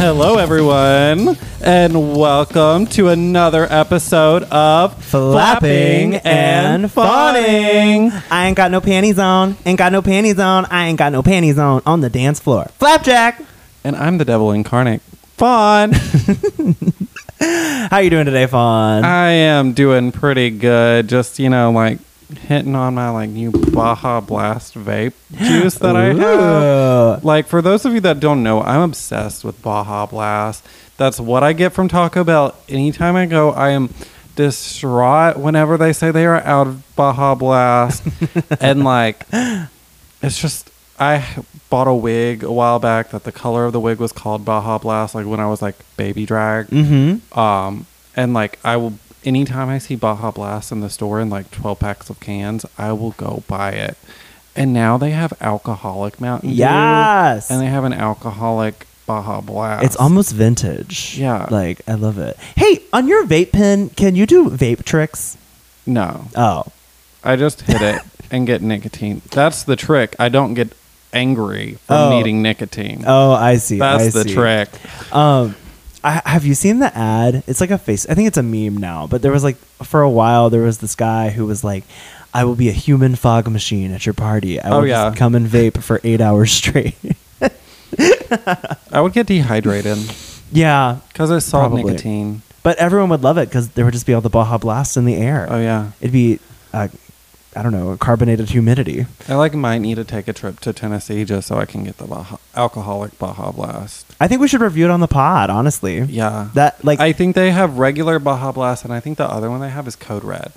Hello, everyone, and welcome to another episode of Flapping and Fawning. I ain't got no panties on. Ain't got no panties on. I ain't got no panties on the dance floor. Flapjack. And I'm the devil incarnate, Fawn. How you doing today, Fawn? I am doing pretty good. Just, you know, like hitting on my new Baja Blast vape juice that I have. Like, for those of you that don't know, I'm obsessed with Baja Blast. That's what I get from Taco Bell. Anytime I go, I am distraught whenever they say they are out of Baja Blast. And it's just, I bought a wig a while back that the color of the wig was called Baja Blast, when I was baby drag. Mm-hmm. Anytime I see Baja Blast in the store in 12 packs of cans, I will go buy it. And now they have alcoholic Mountain Dew. Yes. And they have an alcoholic Baja Blast. It's almost vintage. Yeah. I love it. Hey, on your vape pen, can you do vape tricks? No. Oh. I just hit it and get nicotine. That's the trick. I don't get angry from needing nicotine. Oh, I see. That's the trick. Have you seen the ad? It's like a face. I think it's a meme now, but there was for a while, there was this guy who was like, I will be a human fog machine at your party. I will just come and vape for 8 hours straight. I would get dehydrated. Yeah. Because I saw nicotine. But everyone would love it because there would just be all the Baja Blast in the air. Oh, yeah. It'd be, I don't know, carbonated humidity. I might need to take a trip to Tennessee just so I can get the alcoholic Baja Blast. I think we should review it on the pod, honestly. Yeah. I think they have regular Baja Blast, and I think the other one they have is Code Red.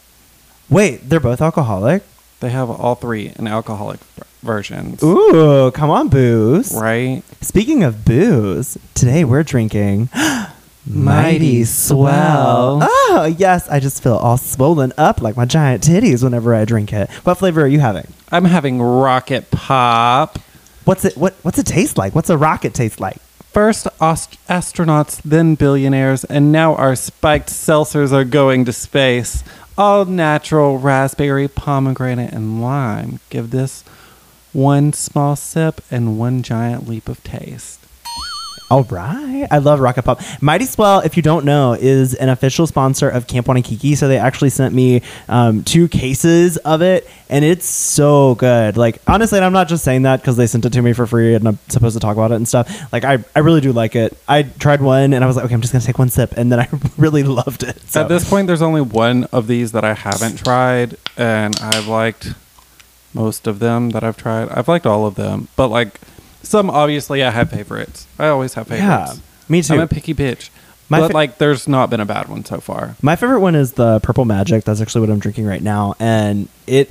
Wait, they're both alcoholic? They have all three in alcoholic versions. Ooh, come on, booze. Right? Speaking of booze, today we're drinking... Mighty Swell. Oh, yes. I just feel all swollen up like my giant titties whenever I drink it. What flavor are you having? I'm having Rocket Pop. What's it? What's it taste like? What's a rocket taste like? First astronauts, then billionaires, and now our spiked seltzers are going to space. All natural raspberry, pomegranate, and lime. Give this one small sip and one giant leap of taste. All right. I love Rocket Pop. Mighty Swell, if you don't know, is an official sponsor of Camp Wannakiki. So they actually sent me 2 cases of it. And it's so good. Honestly, and I'm not just saying that because they sent it to me for free and I'm supposed to talk about it and stuff. I really do like it. I tried one and I was like, okay, I'm just going to take one sip. And then I really loved it. So. At this point, there's only one of these that I haven't tried. And I've liked most of them that I've tried. I've liked all of them. But some, obviously, I have favorites. I always have favorites. Yeah, me too. I'm a picky bitch. But there's not been a bad one so far. My favorite one is the Purple Magic. That's actually what I'm drinking right now. And it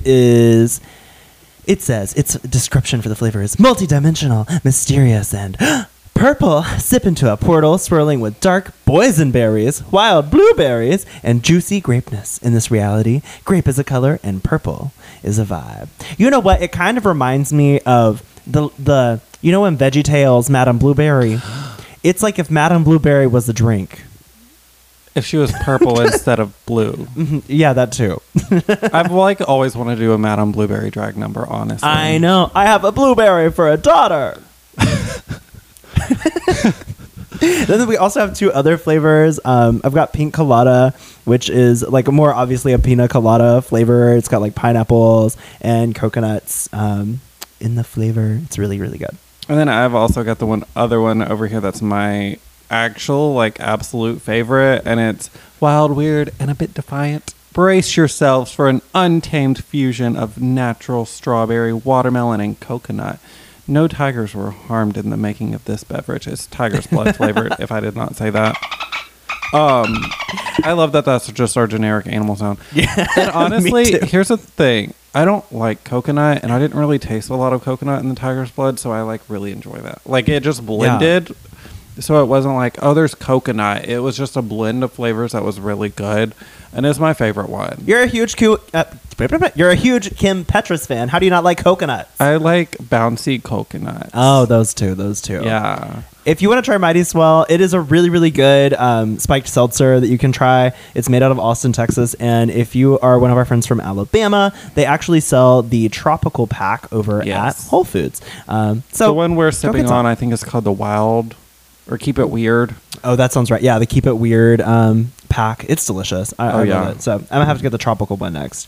says, its description for the flavor is multi-dimensional, mysterious, and purple. Sip into a portal swirling with dark boysenberries, wild blueberries, and juicy grapeness. In this reality, grape is a color and purple is a vibe. You know what? It kind of reminds me of the... You know, in VeggieTales, Madame Blueberry, it's like if Madame Blueberry was the drink. If she was purple instead of blue. Mm-hmm. Yeah, that too. I've always wanted to do a Madame Blueberry drag number, honestly. I know. I have a blueberry for a daughter. Then we also have 2 other flavors. I've got pink colada, which is more obviously a pina colada flavor. It's got pineapples and coconuts in the flavor. It's really, really good. And then I've also got the other one over here that's my actual, absolute favorite, and it's wild, weird, and a bit defiant. Brace yourselves for an untamed fusion of natural strawberry, watermelon, and coconut. No tigers were harmed in the making of this beverage. It's tiger's blood flavored, if I did not say that. I love that that's just our generic animal sound. Yeah, and honestly, here's the thing. I don't like coconut, and I didn't really taste a lot of coconut in the tiger's blood, so I really enjoy that. It just blended, so it wasn't there's coconut. It was just a blend of flavors that was really good, and it's my favorite one. You're a huge Kim Petras fan. How do you not like coconuts? I like bouncy coconuts. Oh, those two. Yeah. If you want to try Mighty Swell, it is a really, really good spiked seltzer that you can try. It's made out of Austin, Texas. And if you are one of our friends from Alabama, they actually sell the tropical pack over at Whole Foods. So the one we're sipping on, I think, is called the Wild Or Keep It Weird. Oh, that sounds right. Yeah, the Keep It Weird pack. It's delicious. I love it. So I'm going to have to get the tropical blend next.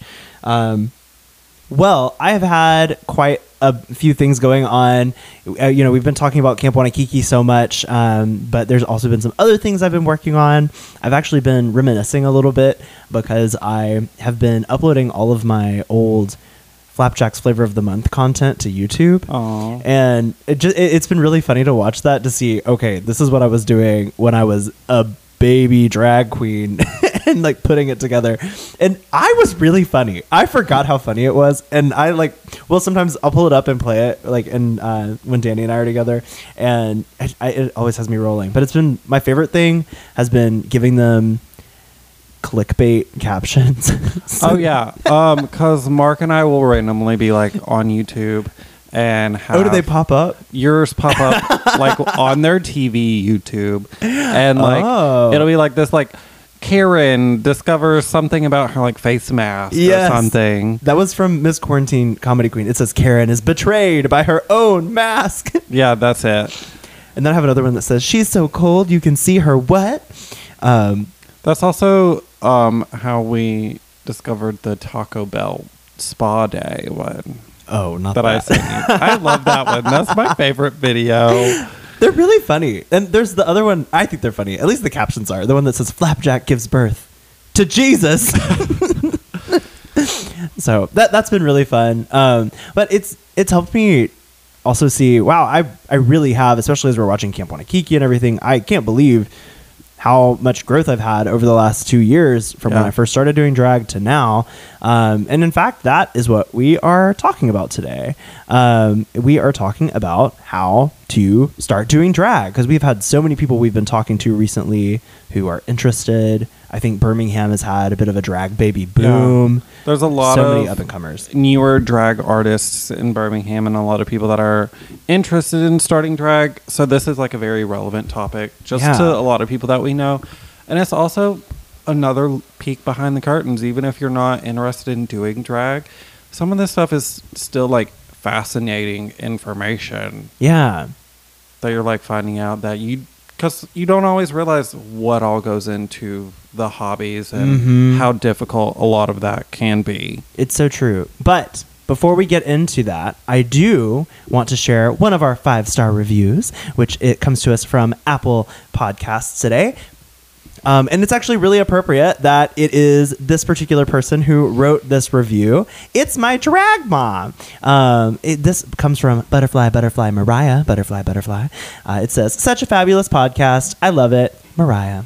Well, I have had quite a few things going on. You know, we've been talking about Camp Wannakiki so much, but there's also been some other things I've been working on. I've actually been reminiscing a little bit because I have been uploading all of my old Flapjack's Flavor of the Month content to YouTube. Aww. And it's been really funny to watch that, to see, okay, this is what I was doing when I was a baby drag queen and like putting it together. And I was really funny. I forgot how funny it was. And I like, well, sometimes I'll pull it up and play it like in, when Danny and I are together, and it always has me rolling. But it's been, my favorite thing has been giving them clickbait captions. So. Oh yeah, because Mark and I will randomly be like on YouTube and have, oh, do they pop up? Yours pop up like on their TV YouTube, and like it'll be like this, like Karen discovers something about her like face mask, yes, or something. That was from Miss Quarantine Comedy Queen. It says Karen is betrayed by her own mask. Yeah, that's it. And then I have another one that says she's so cold you can see her what. That's also how we discovered the Taco Bell Spa Day one. Oh, not that. I love that one. That's my favorite video. They're really funny. And there's the other one. I think they're funny. At least the captions are. The one that says, Flapjack gives birth to Jesus. So that's been really fun. But it's helped me also see, wow, I really have, especially as we're watching Camp Wannakiki and everything, I can't believe how much growth I've had over the last 2 years from when I first started doing drag to now. And in fact, that is what we are talking about today. We are talking about how to start doing drag, because we've had so many people we've been talking to recently who are interested. I think Birmingham has had a bit of a drag baby boom. Yeah. There's a lot of many up-and-comers, newer drag artists in Birmingham, and a lot of people that are interested in starting drag. So this is like a very relevant topic to a lot of people that we know. And it's also another peek behind the curtains. Even if you're not interested in doing drag, some of this stuff is still like fascinating information. Yeah. That you're like finding out that because you don't always realize what all goes into the hobbies and how difficult a lot of that can be. It's so true. But before we get into that, I do want to share one of our 5-star reviews, which it comes to us from Apple Podcasts today. And it's actually really appropriate that it is this particular person who wrote this review. It's my drag mom. This comes from Butterfly Mariah. Butterfly. It says, such a fabulous podcast. I love it. Mariah.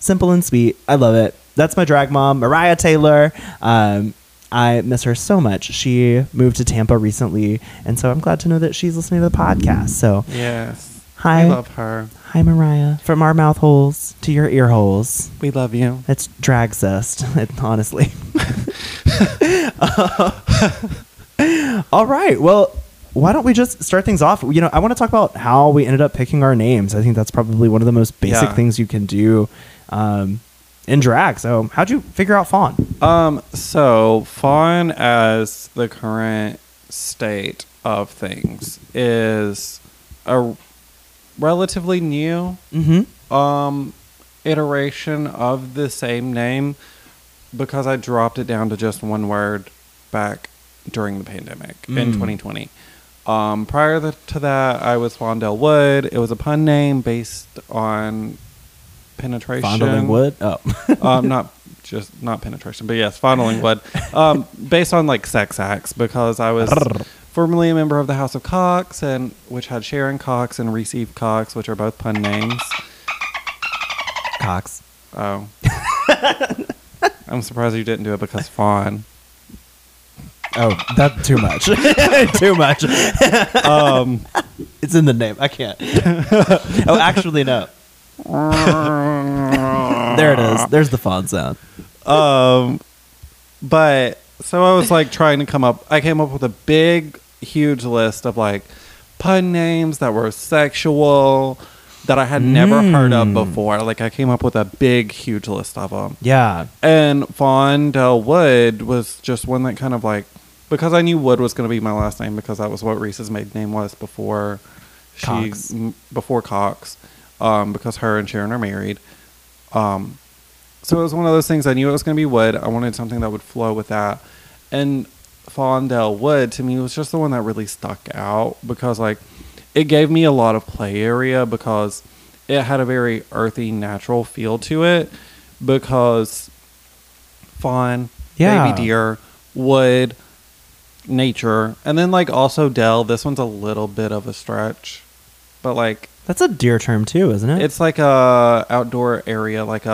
Simple and sweet. I love it. That's my drag mom, Mariah Taylor. I miss her so much. She moved to Tampa recently, and so I'm glad to know that she's listening to the podcast. So yes. Hi. I love her. Hi, Mariah. From our mouth holes to your ear holes. We love you. It's drag zest, honestly. All right. Well, why don't we just start things off? You know, I want to talk about how we ended up picking our names. I think that's probably one of the most basic things you can do in drag. So how'd you figure out Fawn? So Fawn, as the current state of things, is a relatively new iteration of the same name, because I dropped it down to just one word back during the pandemic in 2020. Prior to that, I was Fondle Wood. It was a pun name based on penetration. Fondling wood? Oh. Not penetration, but yes, fondling wood. Based on like sex acts, because I was formerly a member of the House of Cox, and which had Sharon Cox and Reese Eve Cox, which are both pun names. Cox. Oh. I'm surprised you didn't do it because Fawn. Oh, that's too much. Too much. It's in the name. I can't. Oh, actually, no. There it is. There's the Fawn sound. But so I was like trying to come up. I came up with a big, huge list of like pun names that were sexual that I had never heard of before. Like I came up with a big, huge list of them. Yeah. And Fondle Wood was just one that kind of like, because I knew Wood was going to be my last name, because that was what Reese's maiden name was before Cox. because her and Sharon are married. So it was one of those things. I knew it was going to be wood. I wanted something that would flow with that. And Fondle Wood, to me, was just the one that really stuck out because, like, it gave me a lot of play area because it had a very earthy, natural feel to it because fawn, baby deer, wood, nature, and then, like, also dell. This one's a little bit of a stretch, but, like... That's a deer term, too, isn't it? It's like a outdoor area, like a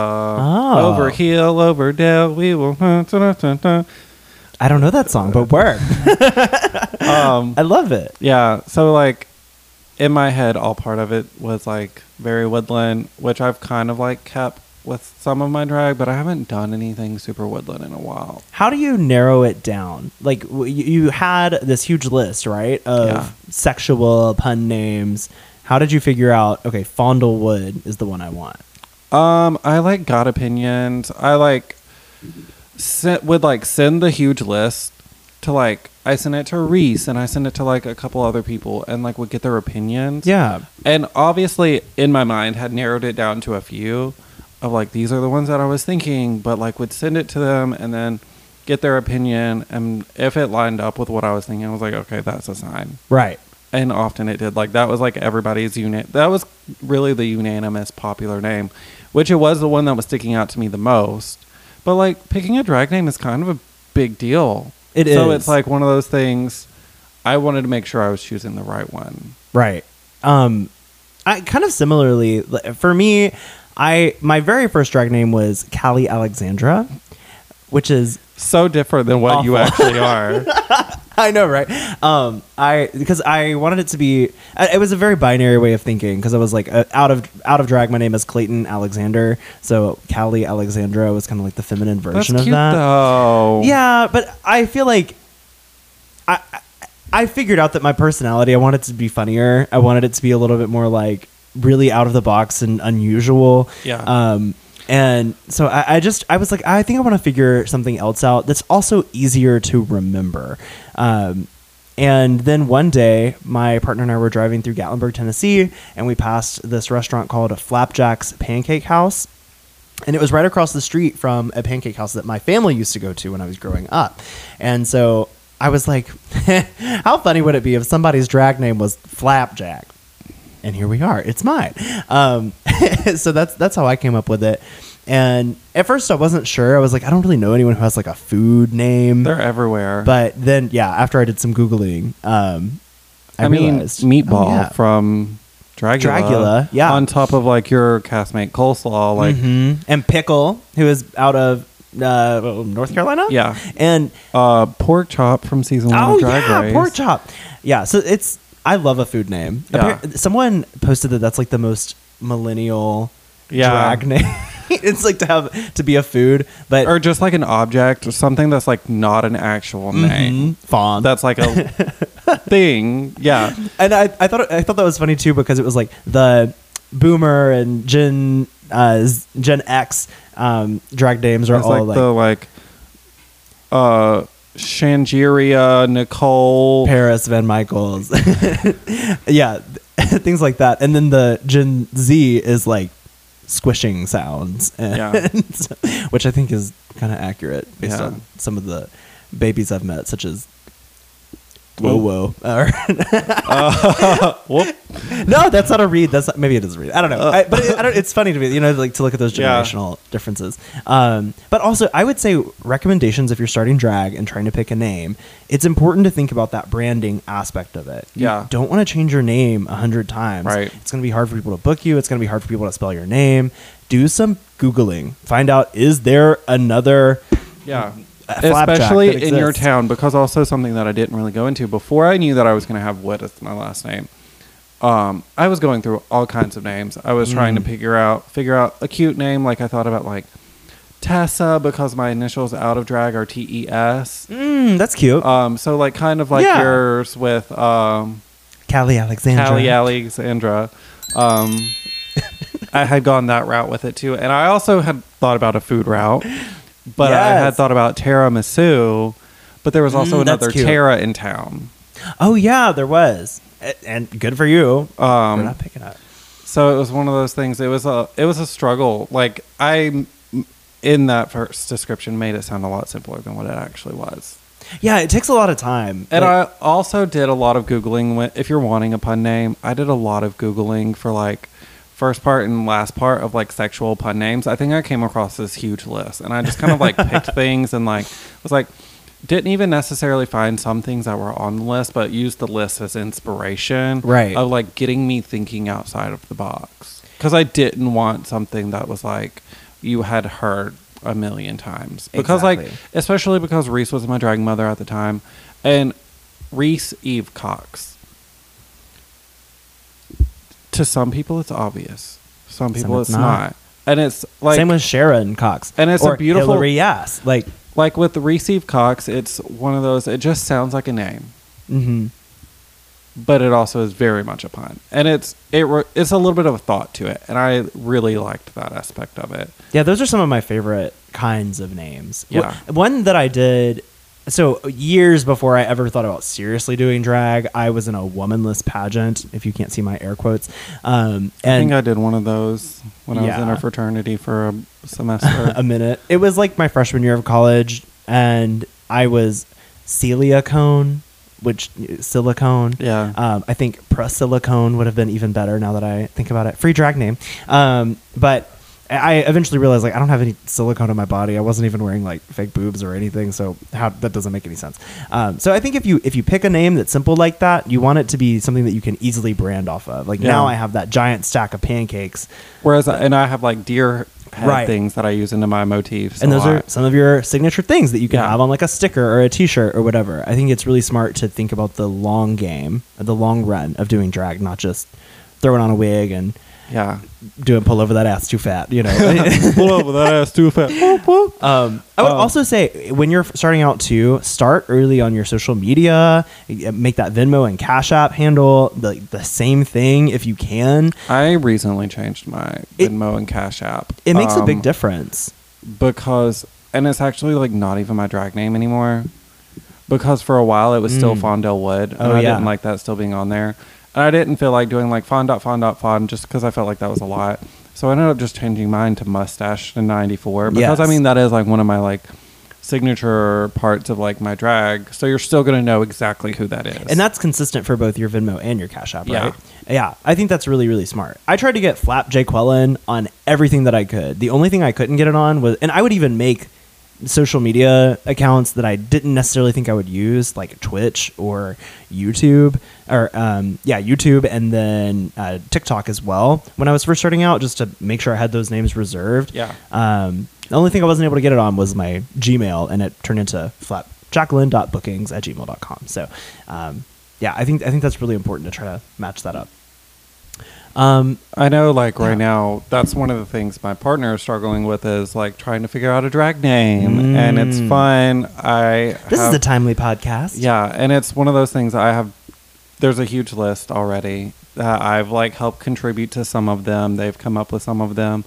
over hill, over dell, we will... I don't know that song, but word. I love it. Yeah, so, like, in my head, all part of it was, like, very woodland, which I've kind of, like, kept with some of my drag, but I haven't done anything super woodland in a while. How do you narrow it down? Like, you had this huge list, right, of sexual pun names. How did you figure out, okay, Fondle Wood is the one I want? I, like, got opinions. I, like, would send the huge list to, like, I sent it to Reese and I sent it to, like, a couple other people and, like, would get their opinions. Yeah. And obviously, in my mind, had narrowed it down to a few of, like, these are the ones that I was thinking, but, like, would send it to them and then get their opinion. And if it lined up with what I was thinking, I was like, okay, that's a sign. Right. And often it did. Like, that was, like, everybody's unit. That was really the unanimous popular name, which it was the one that was sticking out to me the most. But, like, picking a drag name is kind of a big deal. It is. So it's, like, one of those things. I wanted to make sure I was choosing the right one. Right. I kind of similarly, for me, my very first drag name was Callie Alexandra, which is so different than what awful. You actually are. I know, right? Because I wanted it to be. It was a very binary way of thinking because I was like, out of drag, my name is Clayton Alexander, so Callie Alexandra was kind of like the feminine version of that. That's cute, though. Yeah, but I feel like I figured out that my personality, I wanted it to be funnier. I wanted it to be a little bit more like really out of the box and unusual. Yeah. And so I was like, I think I want to figure something else out that's also easier to remember. And then one day, my partner and I were driving through Gatlinburg, Tennessee, and we passed this restaurant called a Flapjack's Pancake House. And it was right across the street from a pancake house that my family used to go to when I was growing up. And so I was like, how funny would it be if somebody's drag name was Flapjack? And here we are. It's mine. So that's how I came up with it. And at first I wasn't sure. I was like, I don't really know anyone who has like a food name. They're everywhere. But then, yeah, after I did some Googling, I realized. Meatball from Dragula. Yeah. On top of like your castmate coleslaw. Like, and Pickle, who is out of North Carolina. Yeah. And Pork Chop from season one of Drag Race. Pork Chop. Yeah. So I love a food name. Yeah. Someone posted that's like the most millennial drag name. It's like to be a food, but or just like an object or something that's like not an actual name. Fawn. That's like a thing. Yeah. And I thought that was funny too because it was like the Boomer and Gen X drag names are all like Shangeria, Nicole, Paris, Van Michaels. Yeah, things like that. And then the Gen Z is like squishing sounds, which I think is kind of accurate based on some of the babies I've met, such as Whoa. No, that's not a read. Maybe it is a read. I don't know. It's funny to me, you know, like to look at those generational differences. But also, I would say recommendations if you're starting drag and trying to pick a name, it's important to think about that branding aspect of it. You don't want to change your name 100 times. Right. It's going to be hard for people to book you. It's going to be hard for people to spell your name. Do some Googling. Find out, is there another... Yeah. Especially in your town, because also something that I didn't really go into before I knew that I was going to have Wood as my last name. I was going through all kinds of names. I was trying to figure out a cute name. Like I thought about like Tessa because my initials out of drag are TES. That's cute. So like kind of like yours with Callie Alexandra. I had gone that route with it too, and I also had thought about a food route. But I had thought about tiramisu, but there was also another Tara in town. Oh, yeah, there was. And good for you. We're not picking up. So it was one of those things. It was a struggle. Like, I, in that first description, made it sound a lot simpler than what it actually was. Yeah, it takes a lot of time. And like, I also did a lot of Googling. If you're wanting a pun name, I did a lot of Googling for, like, first part and last part of, like, sexual pun names. I think I came across this huge list. And I just kind of, like, picked things and, like, was like, didn't even necessarily find some things that were on the list, but used the list as inspiration. Right. Of, like, getting me thinking outside of the box. Because I didn't want something that was, like, you had heard a million times. Because, exactly. Like, especially because Reese was my drag mother at the time. And Reese Eve Cox. To some people, it's obvious. Some people, it's not. And it's, like... Same with Sharon Cox. And it's a beautiful... Hillary Yass. Like with Reese Eve Cox, it's one of those, it just sounds like a name. Mm-hmm. But it also is very much a pun. And it's a little bit of a thought to it. And I really liked that aspect of it. Yeah, those are some of my favorite kinds of names. Yeah. One that I did, so years before I ever thought about seriously doing drag, I was in a womanless pageant, if you can't see my air quotes. I think I did one of those when I was in a fraternity for a semester. A minute. It was like my freshman year of college, and I was Silicone, which silicone. Yeah. I think Presilicone would have been even better now that I think about it. Free drag name. But I eventually realized, like, I don't have any silicone in my body. I wasn't even wearing, like, fake boobs or anything, so that doesn't make any sense. So I think if you pick a name that's simple like that, you want it to be something that you can easily brand off of. Like, now I have that giant stack of pancakes. Whereas, and I have, like, deer head things that I use into my motifs. And those are some of your signature things that you can have on, like, a sticker or a t-shirt or whatever. I think it's really smart to think about the long game, the long run of doing drag, not just throwing on a wig and... Yeah, pull over that ass too fat, you know. Pull over that ass too fat. I would also say, when you're starting out too, start early on your social media. Make that Venmo and Cash App handle the same thing if you can. I recently changed my Venmo and Cash App. It makes a big difference because, and it's actually, like, not even my drag name anymore, because for a while it was still Fondle Wood, and I didn't like that still being on there. And I didn't feel like doing, like, fond, just because I felt like that was a lot. So I ended up just changing mine to mustache in 94. Because, I mean, that is, like, one of my, like, signature parts of, like, my drag. So you're still going to know exactly who that is. And that's consistent for both your Venmo and your Cash App, right? Yeah. I think that's really, really smart. I tried to get Flap J. Quellen on everything that I could. The only thing I couldn't get it on was... And I would even make social media accounts that I didn't necessarily think I would use, like Twitch or YouTube or YouTube, and then TikTok as well when I was first starting out, just to make sure I had those names reserved. The only thing I wasn't able to get it on was my Gmail, and it turned into flapjacqueline.bookings@gmail.com. So I think that's really important to try to match that up. I know, like, right now, that's one of the things my partner is struggling with, is, like, trying to figure out a drag name, and it's fun. This is a timely podcast. Yeah, and it's one of those things there's a huge list already that I've, like, helped contribute to some of them. They've come up with some of them,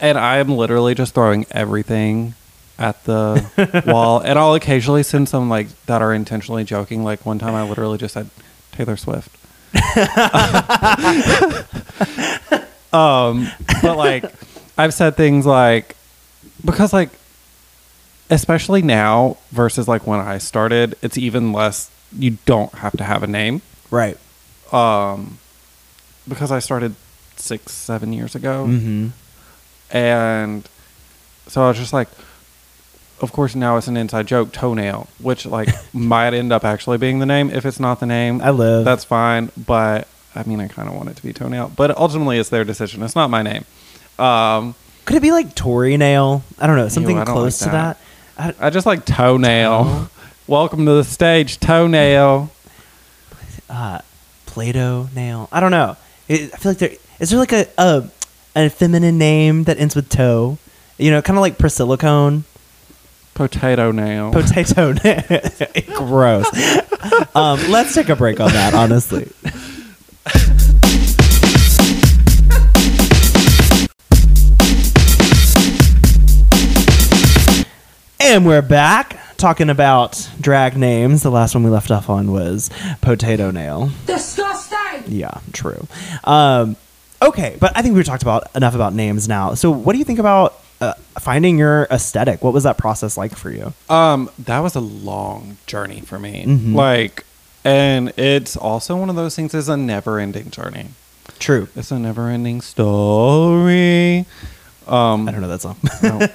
and I'm literally just throwing everything at the wall, and I'll occasionally send some, like, that are intentionally joking. Like, one time I literally just said Taylor Swift. But, like, I've said things like, because, like, especially now versus, like, when I started, it's even less, you don't have to have a name, right? Because I started 6-7 years ago. And so I was just like, of course, now it's an inside joke, Toenail, which, like, might end up actually being the name. If it's not the name, that's fine. But, I mean, I kind of want it to be Toenail. But ultimately, it's their decision. It's not my name. Could it be, like, Tory Nail? I don't know. Something close to that. I just like Toenail. Welcome to the stage, Toenail. Play-Doh Nail. I don't know. I feel like is there, like, a feminine name that ends with toe? You know, kind of like Presilicone. Potato nail. Gross. Let's take a break on that, honestly. And we're back talking about drag names. The last one we left off on was Potato Nail. Disgusting. Yeah, true. Okay, but I think we've talked about enough about names now. So what do you think about finding your aesthetic? What was that process like for you? That was a long journey for me. Mm-hmm. Like, and it's also one of those things is a never-ending journey. True. It's a never-ending story. I don't know that song. No,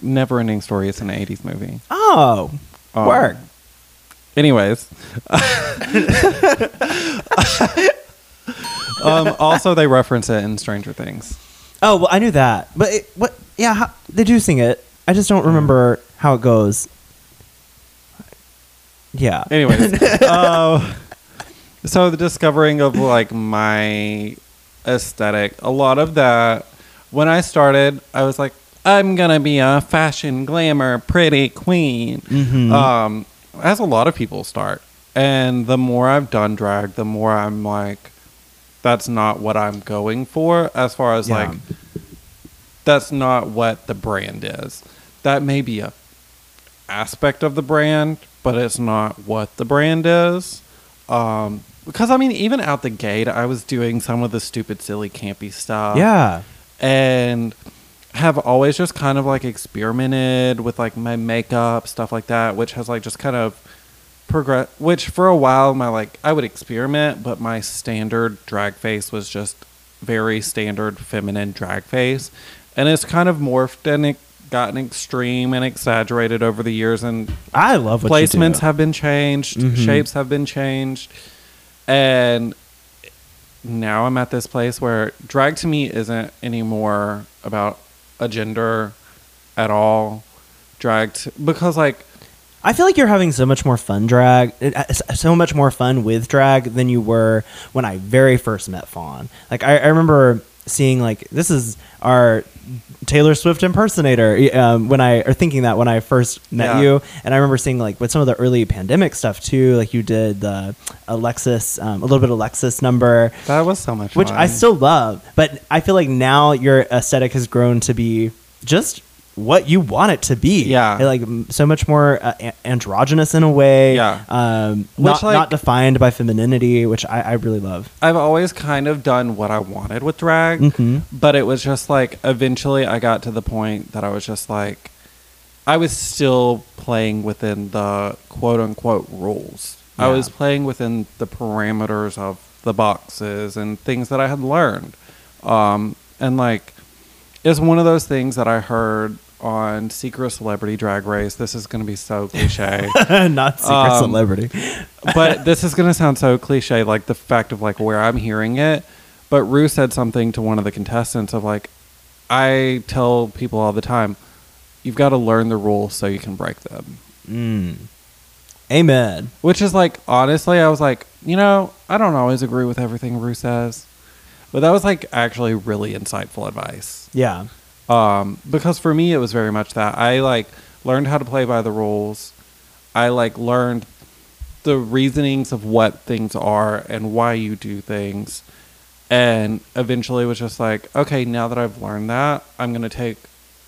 Never-Ending Story. It's an 80s movie. Oh, work. Anyways. Also, they reference it in Stranger Things. Oh, well, I knew that. But it, what? Yeah, how, they do sing it. I just don't remember how it goes. Yeah. Anyways. So the discovering of like my aesthetic, a lot of that. When I started, I was like, I'm going to be a fashion, glamour, pretty queen. Mm-hmm. As a lot of people start. And the more I've done drag, the more I'm like, that's not what I'm going for. As far as like, that's not what the brand is. That may be a aspect of the brand, but it's not what the brand is. Because, I mean, even out the gate, I was doing some of the stupid, silly, campy stuff. Yeah. And have always just kind of like experimented with like my makeup, stuff like that, which has like just kind of progressed, which for a while my like I would experiment, but my standard drag face was just very standard feminine drag face. And it's kind of morphed and it gotten extreme and exaggerated over the years. And I love what placements have been changed, shapes have been changed. And now I'm at this place where drag to me isn't anymore about a gender at all. Drag to, because like I feel like you're having so much more fun drag, so much more fun with drag than you were when I very first met Fawn. Like I remember seeing like, this is our Taylor Swift impersonator, when I, or thinking that when I first met you. And I remember seeing like with some of the early pandemic stuff too, like you did the Alexis, a little bit Alexis number. That was so much fun. Which I still love, but I feel like now your aesthetic has grown to be just what you want it to be. Yeah. Like so much more androgynous in a way. Yeah. Which not defined by femininity, which I really love. I've always kind of done what I wanted with drag, but it was just like, eventually I got to the point that I was just like, I was still playing within the quote unquote rules. Yeah. I was playing within the parameters of the boxes and things that I had learned. And like, it's one of those things that I heard on Secret Celebrity Drag Race. This is going to be so cliche. Not Secret Celebrity. But this is going to sound so cliche, like the fact of like where I'm hearing it. But Rue said something to one of the contestants of like, I tell people all the time, you've got to learn the rules so you can break them. Mm. Amen. Which is like, honestly, I was like, you know, I don't always agree with everything Rue says. But that was like actually really insightful advice. Yeah. Because for me, it was very much that I like learned how to play by the rules. I like learned the reasonings of what things are and why you do things. And eventually was just like, okay, now that I've learned that, I'm going to take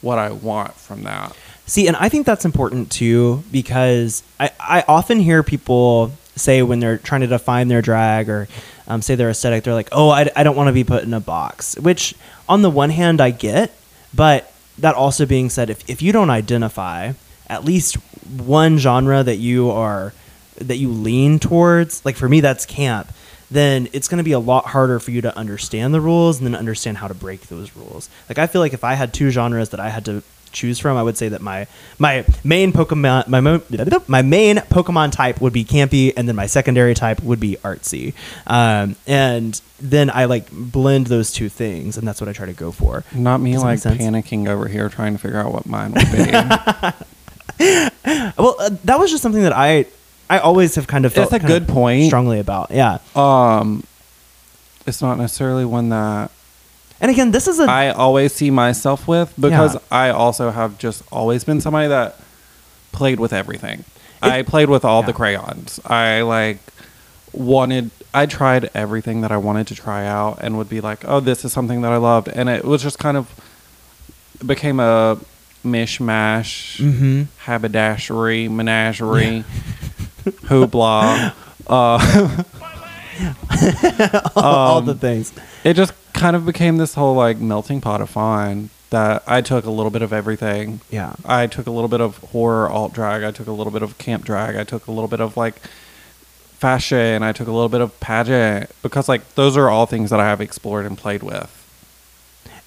what I want from that. See, and I think that's important too, because I often hear people say when they're trying to define their drag or say their aesthetic, they're like, oh, I don't want to be put in a box, which on the one hand I get, but that also being said, if you don't identify at least one genre that you are, that you lean towards, like for me, that's camp, then it's going to be a lot harder for you to understand the rules and then understand how to break those rules. Like I feel like if I had two genres that I had to choose from, I would say that my main Pokemon type would be campy, and then my secondary type would be artsy, and then I like blend those two things, and that's what I try to go for. Not me like panicking over here trying to figure out what mine would be. Well, that was just something that I always have kind of felt it's a good point strongly about. Yeah. It's not necessarily one that, and again, this is I always see myself with, because I also have just always been somebody that played with everything. I played with all the crayons. I tried everything that I wanted to try out and would be like, oh, this is something that I loved. And it was just kind of became a mishmash, haberdashery, menagerie, hoopla. All the things. It just kind of became this whole like melting pot of Fawn that I took a little bit of everything. Yeah. I took a little bit of horror alt drag. I took a little bit of camp drag. I took a little bit of like fashion. I took a little bit of pageant because like those are all things that I have explored and played with.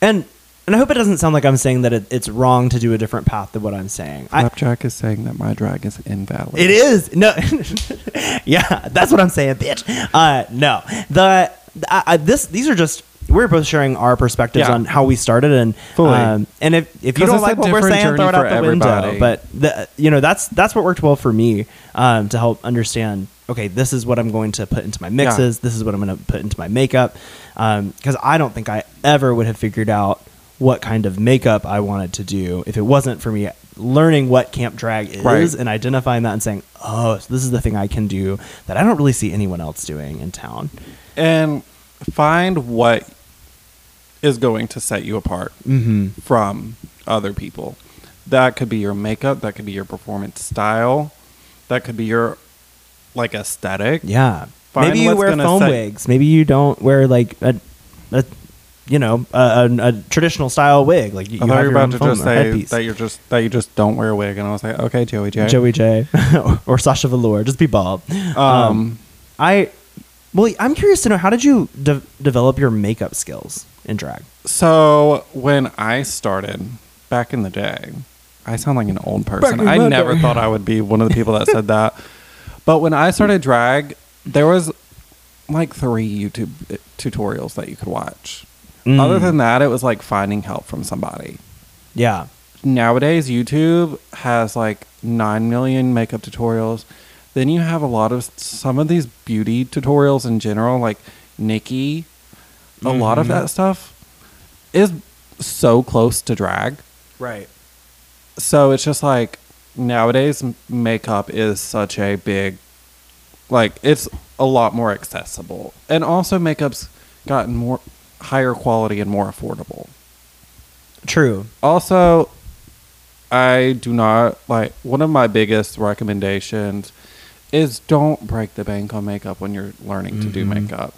And I hope it doesn't sound like I'm saying that it's wrong to do a different path than what I'm saying. Flapjack is saying that my drag is invalid. It is. No. Yeah, that's what I'm saying, bitch. No. These are just, we're both sharing our perspectives on how we started. And and if you don't like what we're saying, throw it out the window. But, that's what worked well for me to help understand, okay, this is what I'm going to put into my mixes. Yeah. This is what I'm going to put into my makeup. Because I don't think I ever would have figured out what kind of makeup I wanted to do if it wasn't for me learning what camp drag is and identifying that and saying, oh, so this is the thing I can do that I don't really see anyone else doing in town. And find what is going to set you apart from other people. That could be your makeup. That could be your performance style. That could be your like aesthetic. Yeah. Maybe you wear foam wigs. Maybe you don't wear like a traditional style wig. Like you are about to just say that you just don't wear a wig, and I was like, okay, Joey J, or Sasha Velour, just be bald. I'm curious to know, how did you develop your makeup skills in drag? So when I started back in the day, I sound like an old person. I never thought I would be one of the people that said that, but when I started drag, there was like 3 YouTube tutorials that you could watch. Other than that, it was like finding help from somebody. Yeah. Nowadays, YouTube has like 9 million makeup tutorials. Then you have a lot of some of these beauty tutorials in general, like Nikki. A lot of that stuff is so close to drag. Right. So it's just like nowadays makeup is such a big, like it's a lot more accessible. And also makeup's gotten more higher quality and more affordable. True. Also, I do not like, one of my biggest recommendations is don't break the bank on makeup when you're learning to do makeup.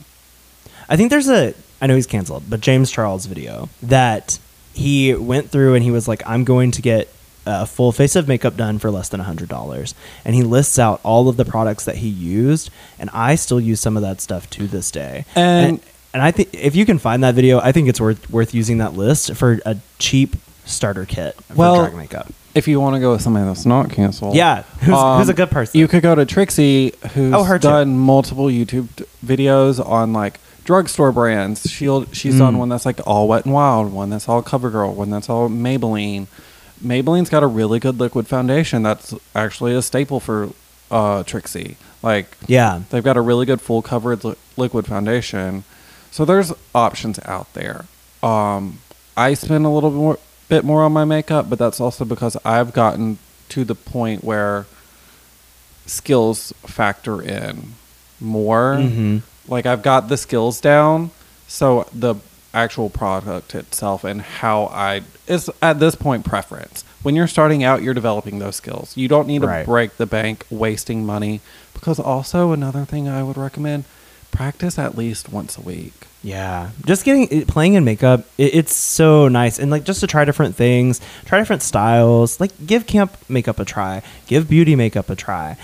I think there's I know he's canceled, but James Charles video that he went through and he was like, I'm going to get a full face of makeup done for less than $100. And he lists out all of the products that he used. And I still use some of that stuff to this day. And I think if you can find that video, I think it's worth using that list for a cheap starter kit for drag makeup. If you want to go with somebody that's not canceled. Yeah, who's a good person. You could go to Trixie, who's done multiple YouTube videos on like drugstore brands. She's done one that's like all Wet and Wild, one that's all CoverGirl, one that's all Maybelline. Maybelline's got a really good liquid foundation that's actually a staple for Trixie. Like, yeah, they've got a really good full coverage liquid foundation. So there's options out there. I spend a little bit more on my makeup, but that's also because I've gotten to the point where skills factor in more. Like I've got the skills down, so the actual product itself and how it's at this point preference. When you're starting out, you're developing those skills. You don't need to break the bank wasting money, because also another thing I would recommend, practice at least once a week. Yeah, just playing in makeup, it's so nice. And like just to try different things, try different styles, like give camp makeup a try, give beauty makeup a try,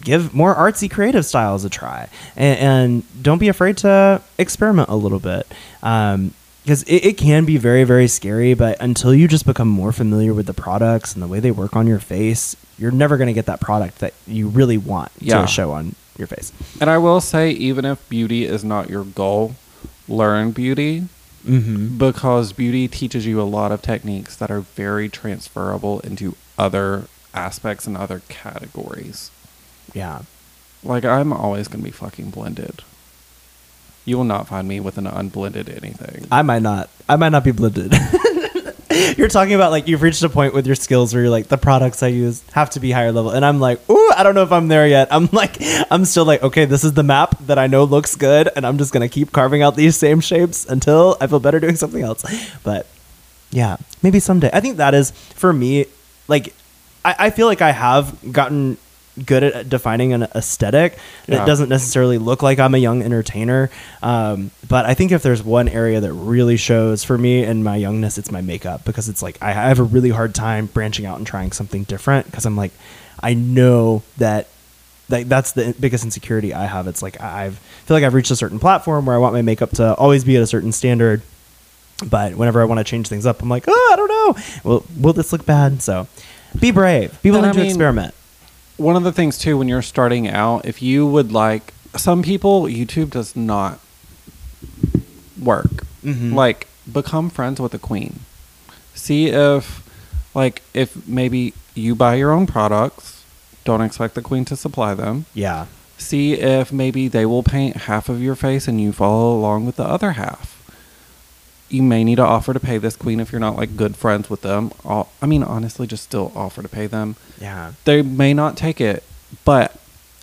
give more artsy creative styles a try, and don't be afraid to experiment a little bit, because it can be very, very scary. But until you just become more familiar with the products and the way they work on your face, you're never going to get that product that you really want to show on your face. And I will say, even if beauty is not your goal, learn beauty, because beauty teaches you a lot of techniques that are very transferable into other aspects and other categories. Yeah. Like, I'm always going to be fucking blended. You will not find me with an unblended anything. I might not be blended. You're talking about like you've reached a point with your skills where you're like, the products I use have to be higher level, and I'm like, ooh, I don't know if I'm there yet. I'm like, I'm still like, okay, this is the map that I know looks good, and I'm just gonna keep carving out these same shapes until I feel better doing something else. But yeah, maybe someday. I think that is for me. Like, I feel like I have gotten good at defining an aesthetic. Yeah. It doesn't necessarily look like I'm a young entertainer. But I think if there's one area that really shows for me in my youngness, it's my makeup, because it's like I have a really hard time branching out and trying something different, because I'm like, I know that that's the biggest insecurity I have. It's like I feel like I've reached a certain platform where I want my makeup to always be at a certain standard. But whenever I want to change things up, I'm like, oh, I don't know. Well, will this look bad? So be brave. Be willing to experiment. One of the things, too, when you're starting out, if you would like, some people, YouTube does not work. Mm-hmm. Like, become friends with a queen. See if maybe you buy your own products. Don't expect the queen to supply them. Yeah. See if maybe they will paint half of your face and you follow along with the other half. You may need to offer to pay this queen if you're not like good friends with them. I mean, honestly, just still offer to pay them. Yeah. They may not take it, but.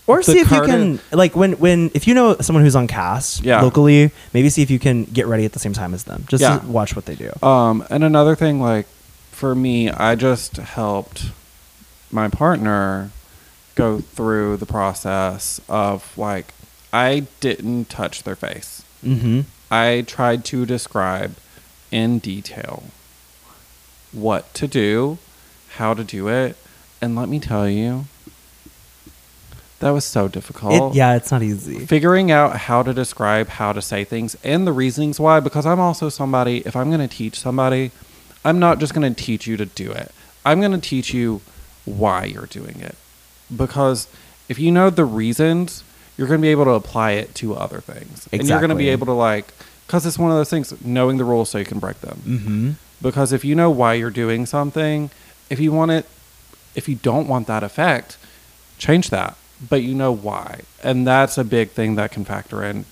Or see if you can, like, when if you know someone who's on cast locally, maybe see if you can get ready at the same time as them. Just watch what they do. And another thing, like, for me, I just helped my partner go through the process of, like, I didn't touch their face. Mm-hmm. I tried to describe in detail what to do, how to do it, and let me tell you, that was so difficult. It's not easy. Figuring out how to describe, how to say things, and the reasonings why, because I'm also somebody, if I'm going to teach somebody, I'm not just going to teach you to do it. I'm going to teach you why you're doing it. Because if you know the reasons, you're going to be able to apply it to other things. Exactly. And you're going to be able to, like, because it's one of those things, knowing the rules so you can break them. Mm-hmm. Because if you know why you're doing something, if you want it, if you don't want that effect, change that. But you know why. And that's a big thing that can factor in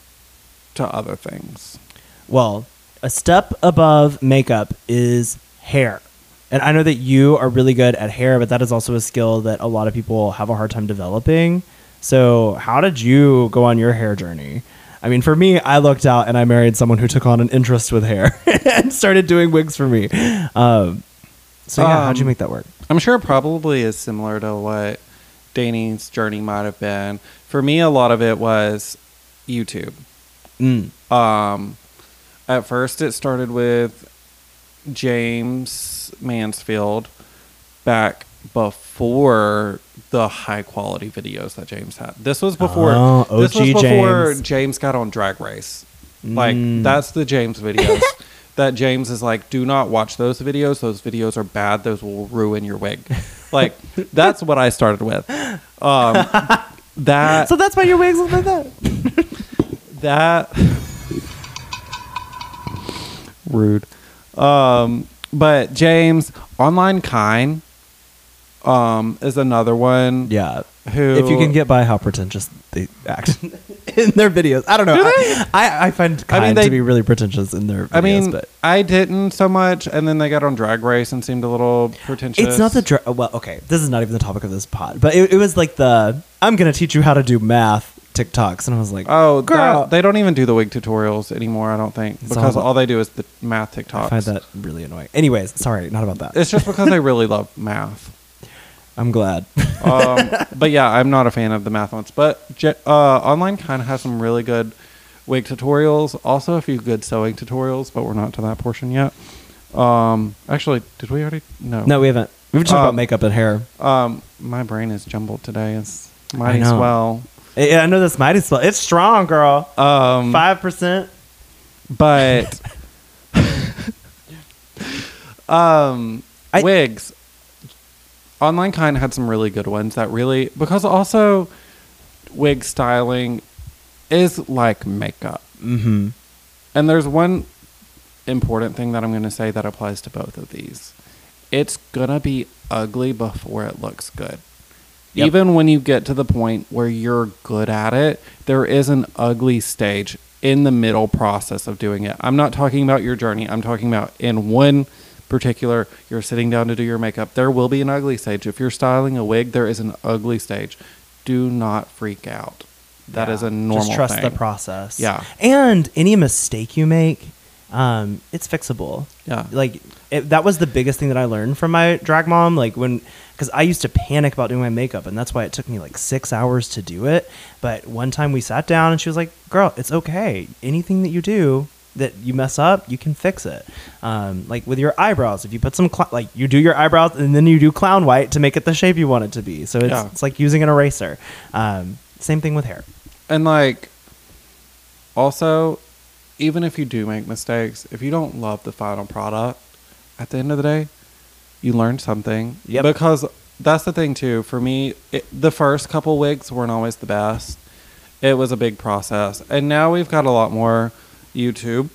to other things. Well, a step above makeup is hair. And I know that you are really good at hair, but that is also a skill that a lot of people have a hard time developing. So how did you go on your hair journey? I mean, for me, I looked out and I married someone who took on an interest with hair and started doing wigs for me. How'd you make that work? I'm sure it probably is similar to what Danny's journey might have been. For me, a lot of it was YouTube. At first, it started with James Mansfield back before the high quality videos that James had. This was before James. James got on Drag Race. Like, that's the James videos that James is like, do not watch those videos. Those videos are bad. Those will ruin your wig. Like, that's what I started with. So that's why your wigs look like that. Rude. But James, Online Kine, is another one. Yeah. Who, if you can get by how pretentious they act in their videos. I don't know. I find Kine to be really pretentious in their videos. I mean, but I didn't so much, and then they got on Drag Race and seemed a little pretentious. It's not the well, okay, this is not even the topic of this pod, but it was like the I'm going to teach you how to do math TikToks, and I was like, oh, girl. They don't even do the wig tutorials anymore, I don't think, because all they do is the math TikToks. I find that really annoying. Anyways, sorry, not about that. It's just because I really love math. I'm glad. But yeah, I'm not a fan of the math ones. But Online kind of has some really good wig tutorials. Also, a few good sewing tutorials, but we're not to that portion yet. Actually, did we already? No, we haven't. We've talked about makeup and hair. My brain is jumbled today. It's Mighty Swell. Yeah, I know this Mighty Swell. It's strong, girl. 5%. But wigs. Online Kind had some really good ones that really, because also wig styling is like makeup. Mm-hmm. And there's one important thing that I'm going to say that applies to both of these. It's going to be ugly before it looks good. Yep. Even when you get to the point where you're good at it, there is an ugly stage in the middle process of doing it. I'm not talking about your journey. I'm talking about in one particular, you're sitting down to do your makeup. There will be an ugly stage. If you're styling a wig, there is an ugly stage. Do not freak out. That is a normal thing. Just trust the process. Yeah. And any mistake you make, it's fixable. Yeah. Like that was the biggest thing that I learned from my drag mom. Like because I used to panic about doing my makeup, and that's why it took me like 6 hours to do it. But one time we sat down and she was like, girl, it's okay. Anything that you do that you mess up, you can fix it. Like with your eyebrows, if you put some, you do your eyebrows and then you do clown white to make it the shape you want it to be. So it's like using an eraser. Same thing with hair. And like, also, even if you do make mistakes, if you don't love the final product, at the end of the day, you learned something. Yep. Because that's the thing, too. For me, the first couple wigs weren't always the best. It was a big process. And now we've got a lot more YouTube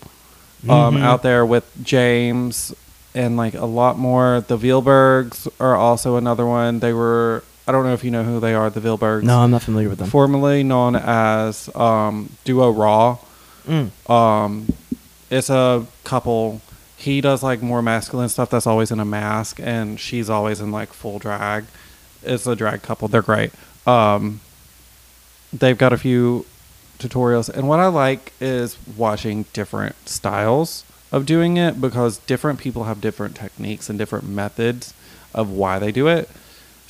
out there with James and, like, a lot more. The Vilbergs are also another one. They were... I don't know if you know who they are, the Vilbergs. No, I'm not familiar with them. Formerly known as Duo Raw. Mm. It's a couple. He does like more masculine stuff that's always in a mask, and she's always in like full drag. It's a drag couple. They're great. They've got a few tutorials, and what I like is watching different styles of doing it, because different people have different techniques and different methods of why they do it.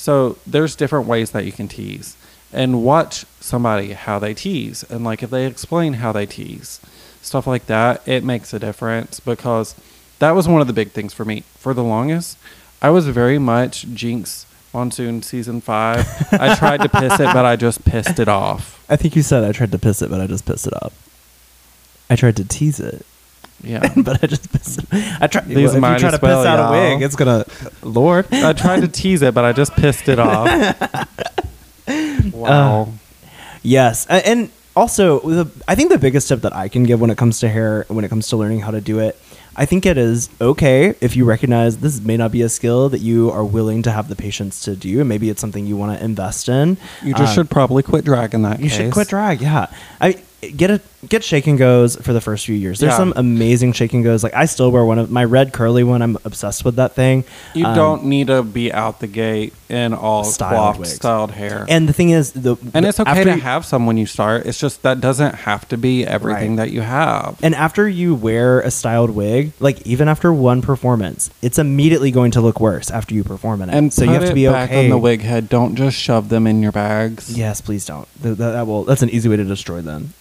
So there's different ways that you can tease, and watch somebody how they tease, and like if they explain how they tease, stuff like that, it makes a difference. Because that was one of the big things for me. For the longest, I was very much Jinx Monsoon season 5. I tried to piss it, but I just pissed it off. I think you said I tried to piss it, but I just pissed it off. I tried to tease it. Yeah. But I just pissed it. If you try to piss out a wig, it's gonna Lord. I tried to tease it, but I just pissed it off. Wow. Yes. And also, I think the biggest tip that I can give when it comes to hair, when it comes to learning how to do it, I think it is okay if you recognize this may not be a skill that you are willing to have the patience to do, and maybe it's something you want to invest in. You just should probably quit drag in that case. You should quit drag, yeah. Get shake and goes for the first few years. There's some amazing shake and goes. Like, I still wear one of my red curly one. I'm obsessed with that thing. You don't need to be out the gate in all coiffed styled hair. And the thing is, and it's okay to have some when you start. It's just that doesn't have to be everything that you have. And after you wear a styled wig, like even after one performance, it's immediately going to look worse after you perform in it. And so you have to be back okay on the wig head. Don't just shove them in your bags. Yes, please don't. That's an easy way to destroy them.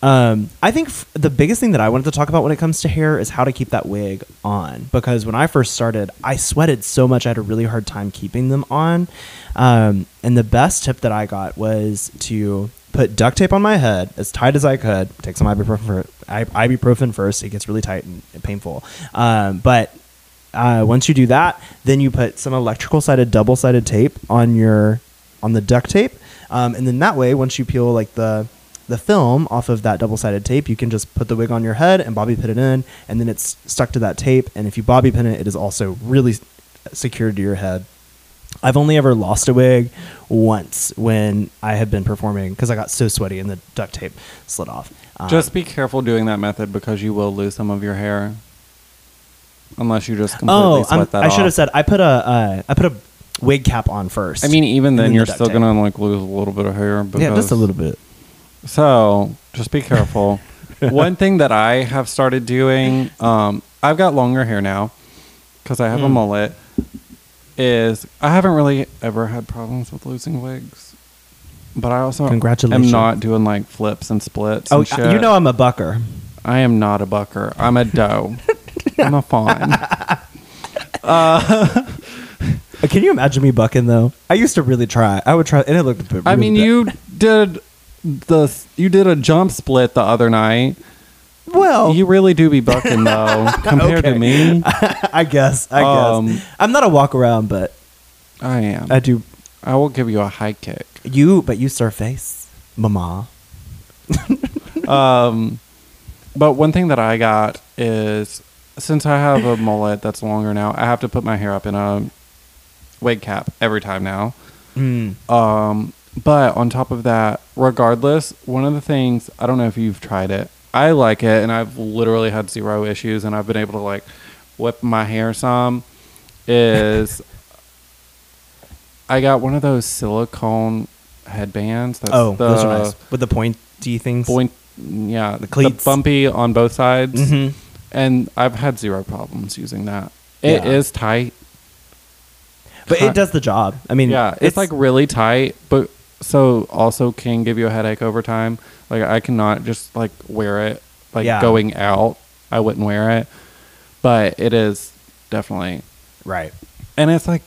I think the biggest thing that I wanted to talk about when it comes to hair is how to keep that wig on, because when I first started, I sweated so much I had a really hard time keeping them on. And the best tip that I got was to put duct tape on my head as tight as I could. Take some ibuprofen first. It gets really tight and painful. But once you do that, then you put some double-sided tape on the duct tape. And then that way, once you peel like the film off of that double-sided tape, you can just put the wig on your head and bobby pin it in, and then it's stuck to that tape. And if you bobby pin it, it is also really secured to your head. I've only ever lost a wig once when I had been performing, because I got so sweaty and the duct tape slid off. Just be careful doing that method, because you will lose some of your hair unless you just completely sweat that off. I should have said I put a wig cap on first. I mean, even then you're still going to like lose a little bit of hair. Yeah, just a little bit. So just be careful. One thing that I have started doing, I've got longer hair now because I have a mullet, is I haven't really ever had problems with losing wigs. But I also am not doing like flips and splits and shit. You know I'm a bucker. I am not a bucker. I'm a doe. I'm a fawn. Can you imagine me bucking, though? I used to really try. I would try, and it looked really bad. I mean, you did a jump split the other night. Well, you really do be bucking, though, compared to me. I guess. I'm not a walk around, but I am. I do. I will give you a high kick. But you surface, mama. But one thing that I got is, since I have a mullet that's longer now, I have to put my hair up in a wig cap every time now. But on top of that, regardless, one of the things, I don't know if you've tried it. I like it, and I've literally had zero issues, and I've been able to like whip my hair some, is I got one of those silicone headbands. Those are nice. With the pointy things. Yeah. The cleats. The bumpy on both sides. And I've had zero problems using that. It is tight. But it does the job. I mean, yeah, it's like really tight, but so also can give you a headache over time. Like I cannot just like wear it like going out. I wouldn't wear it, but it is definitely right. And it's like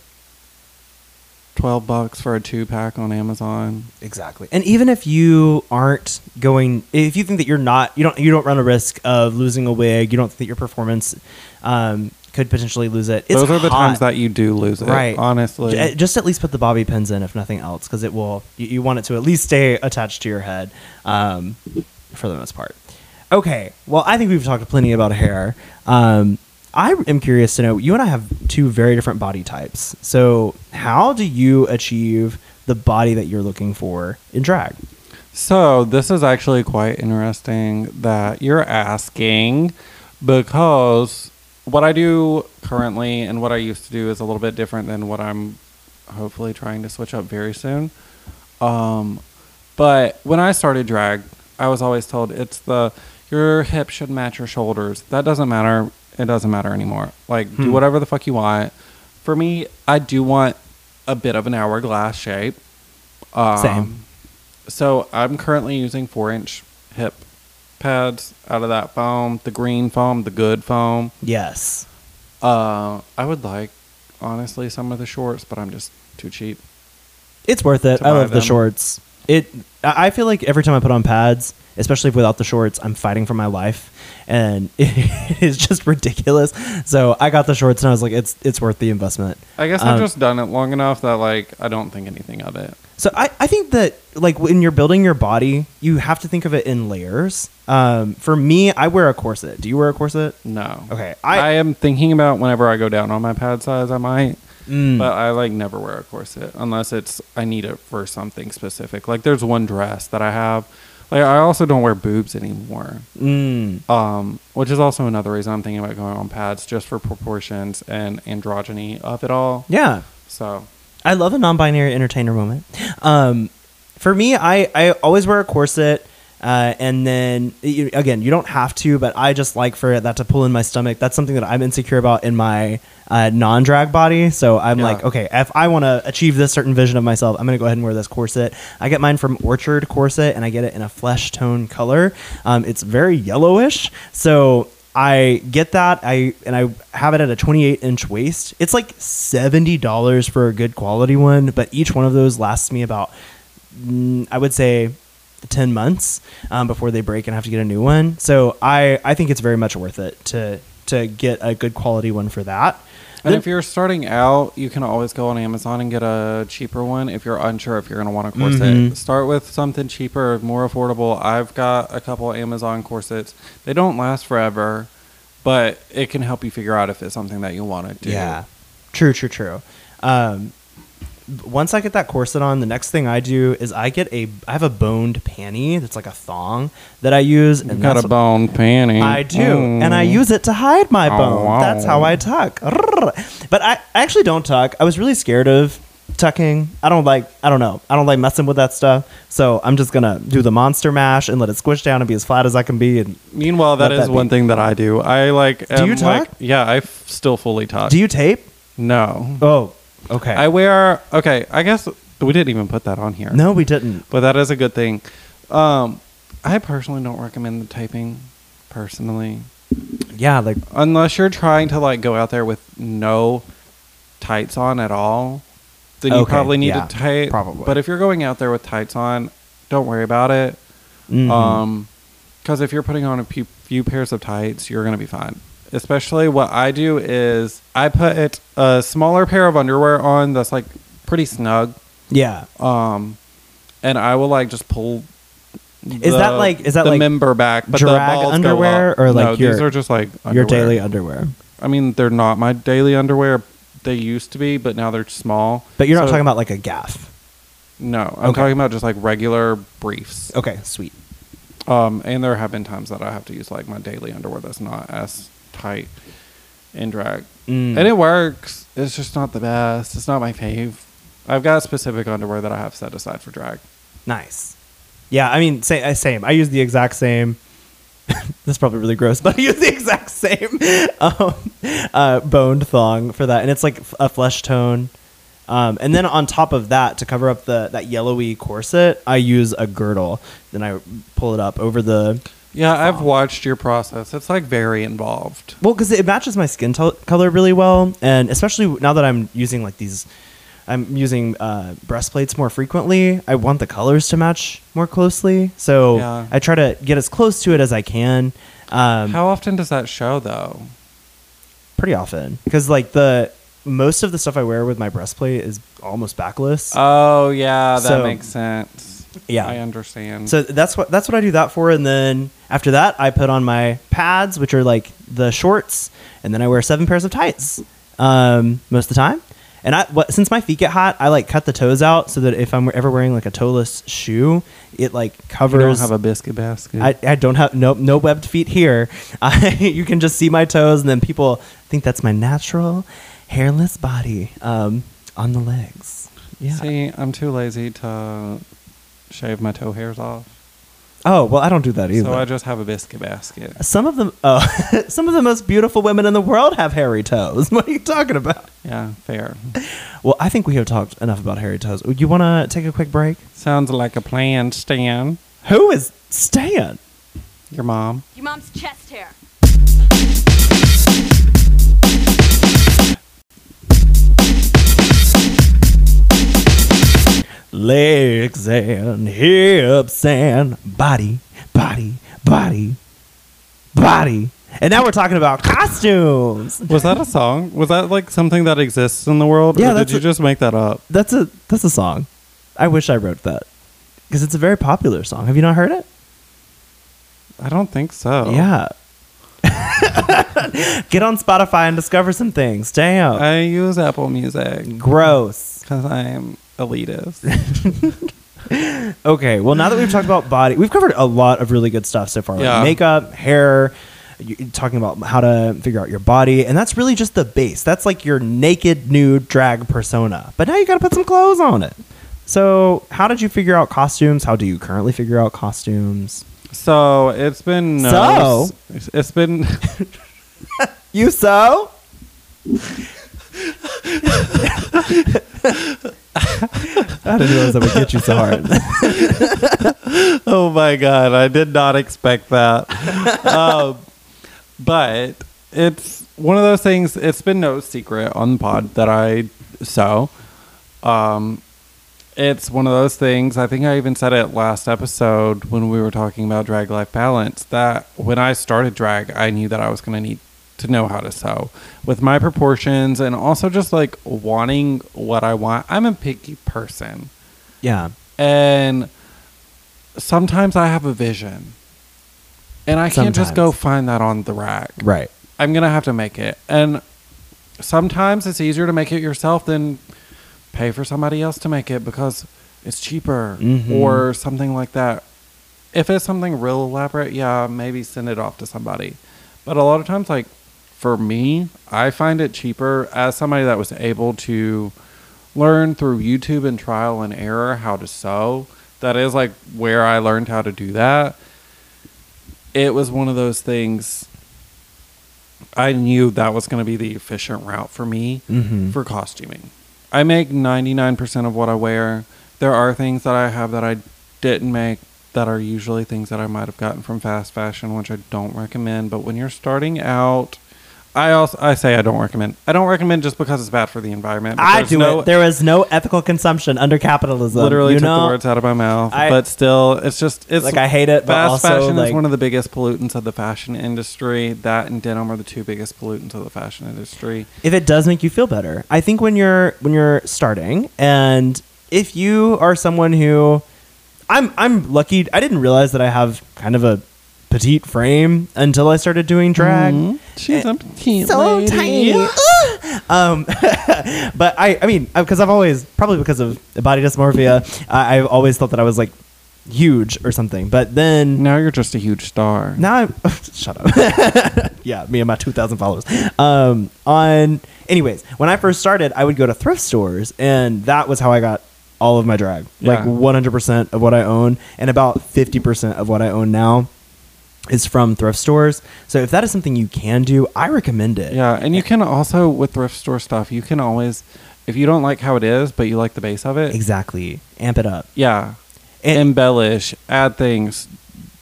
$12 for a 2-pack on Amazon. Exactly. And even if you aren't going, if you think that you're not, you don't run a risk of losing a wig. You don't think that your performance, could potentially lose it. It's Those are the times that you do lose it, right? Honestly, just at least put the bobby pins in, if nothing else, because it will. You want it to at least stay attached to your head, for the most part. Okay, well, I think we've talked plenty about hair. I am curious to know. You and I have two very different body types. So, how do you achieve the body that you're looking for in drag? So, this is actually quite interesting that you're asking, because what I do currently and what I used to do is a little bit different than what I'm hopefully trying to switch up very soon. But when I started drag, I was always told your hips should match your shoulders. That doesn't matter. It doesn't matter anymore. Like, do whatever the fuck you want. For me, I do want a bit of an hourglass shape. Same. So I'm currently using 4-inch hip pads out of that foam, the green foam, the good foam. Yes. I would like, honestly, some of the shorts, but I'm just too cheap. It's worth it. I love the shorts. I feel like every time I put on pads, especially without the shorts, I'm fighting for my life, and it is just ridiculous. So I got the shorts, and I was like, it's worth the investment. I guess I've just done it long enough that like I don't think anything of it. So I think that like when you're building your body, you have to think of it in layers. For me, I wear a corset. Do you wear a corset? No. Okay. I am thinking about whenever I go down on my pad size, I might. But I like never wear a corset unless I need it for something specific. Like there's one dress that I have. Like I also don't wear boobs anymore. Which is also another reason I'm thinking about going on pads, just for proportions and androgyny of it all. Yeah. So I love a non-binary entertainer moment. For me, I always wear a corset. And then, again, you don't have to, but I just like for that to pull in my stomach. That's something that I'm insecure about in my non-drag body. So I'm like, okay, if I want to achieve this certain vision of myself, I'm going to go ahead and wear this corset. I get mine from Orchard Corset, and I get it in a flesh tone color. It's very yellowish. So I get that. I have it at a 28-inch waist. It's like $70 for a good quality one, but each one of those lasts me about, I would say, 10 months before they break and have to get a new one. So I think it's very much worth it to get a good quality one for that. And if you're starting out, you can always go on Amazon and get a cheaper one if you're unsure if you're going to want a corset. Start with something cheaper, more affordable. I've got a couple Amazon corsets. They don't last forever, but it can help you figure out if it's something that you want to do. Yeah. True. Once I get that corset on, the next thing I do is I have a boned panty that's like a thong that I use. And got a boned panty. I do. And I use it to hide my bone. Wow. That's how I tuck. But I actually don't tuck. I was really scared of tucking. I don't like messing with that stuff. So I'm just going to do the monster mash and let it squish down and be as flat as I can be. And meanwhile, that is one thing that I do. I like. Do you tuck? Like, yeah, I still fully tuck. Do you tape? No. Oh, okay. I guess we didn't even put that on here. No, we didn't. But that is a good thing. I personally don't recommend the taping, personally. Yeah, like unless you're trying to like go out there with no tights on at all, then you probably need to tape. Probably. But if you're going out there with tights on, don't worry about it. Because if you're putting on a few pairs of tights, you're gonna be fine. Especially what I do is I put a smaller pair of underwear on that's like pretty snug. Yeah. And I will like just pull. Is that like member back? But drag the underwear or like these are just like your daily underwear. I mean, they're not my daily underwear. They used to be, but now they're small. But you're not talking about like a gaff. No, I'm talking about just like regular briefs. Okay, sweet. And there have been times that I have to use like my daily underwear that's not as tight in drag, and it works. It's just not the best. It's not my fave. I've got specific underwear that I have set aside for drag. Nice. Yeah, I mean, same. I use the exact same that's probably really gross, but I use the exact same boned thong for that. And it's like a flesh tone. And then on top of that, to cover up that yellowy corset, I use a girdle. Then I pull it up over the... Yeah, thong. I've watched your process. It's like very involved. Well, because it matches my skin color really well. And especially now that I'm using like these... I'm using breastplates more frequently. I want the colors to match more closely. So yeah. I try to get as close to it as I can. How often does that show, though? Pretty often. Because like most of the stuff I wear with my breastplate is almost backless. Oh, yeah. That makes sense. Yeah. I understand. So that's what I do that for. And then after that, I put on my pads, which are like the shorts. And then I wear 7 pairs of tights most of the time. And since my feet get hot, I like cut the toes out so that if I'm ever wearing like a toeless shoe, it like covers. You don't have a biscuit basket. I don't have no webbed feet here. You can just see my toes, and then people think that's my natural hairless body on the legs. Yeah. See, I'm too lazy to shave my toe hairs off. Oh, well, I don't do that either. So I just have a biscuit basket. Some of the most beautiful women in the world have hairy toes. What are you talking about? Yeah, fair. Well, I think we have talked enough about hairy toes. You want to take a quick break? Sounds like a plan, Stan. Who is Stan? Your mom. Your mom's chest hair. Legs and hips and body. And now we're talking about costumes. Was that a song? Was that like something that exists in the world? Yeah, or did you just make that up? That's a song. I wish I wrote that because it's a very popular song. Have you not heard it? I don't think so. Yeah. Get on Spotify and discover some things. Damn. I use Apple Music. Gross. Because I'm... elitist. Okay, well, now that we've talked about body, we've covered a lot of really good stuff so far. Yeah. Like makeup, hair, talking about how to figure out your body, and that's really just the base. That's like your naked, nude drag persona. But now you got to put some clothes on it. So how did you figure out costumes? How do you currently figure out costumes? So it's been... it's been... You so? I didn't realize that would get you so hard. Oh my god, I did not expect that. But it's one of those things. It's been no secret on the pod that I sew. It's one of those things. I think I even said it last episode when we were talking about drag life balance, that when I started drag, I knew that I was going to need to know how to sew with my proportions, and also just like wanting what I want. I'm a picky person. Yeah. And sometimes I have a vision and I can't just go find that on the rack. Right. I'm going to have to make it. And sometimes it's easier to make it yourself than pay for somebody else to make it because it's cheaper or something like that. If it's something real elaborate, yeah, maybe send it off to somebody. But a lot of times, like, for me, I find it cheaper as somebody that was able to learn through YouTube and trial and error how to sew. That is like where I learned how to do that. It was one of those things I knew that was going to be the efficient route for me for costuming. I make 99% of what I wear. There are things that I have that I didn't make that are usually things that I might have gotten from fast fashion, which I don't recommend. But when you're starting out... I say I don't recommend. I don't recommend just because it's bad for the environment. There is no ethical consumption under capitalism. Literally took the words out of my mouth. But still, it's like I hate it. Fast fashion is one of the biggest pollutants of the fashion industry. That and denim are the 2 biggest pollutants of the fashion industry. If it does make you feel better, I think when you're starting, and if you are someone who, I'm lucky. I didn't realize that I have kind of a petite frame until I started doing drag. She's a petite lady. Tiny. But I mean, because I've always, probably because of body dysmorphia, I've always thought that I was like huge or something. But then now you're just a huge star. Shut up. Yeah, me and my 2,000 followers. Anyways, when I first started, I would go to thrift stores, and that was how I got all of my drag, like 100% of what I own, and about 50% of what I own now is from thrift stores. So if that is something you can do, I recommend it. Yeah, and you can also, with thrift store stuff, you can always, if you don't like how it is, but you like the base of it. Exactly. Amp it up. Yeah. Embellish, add things,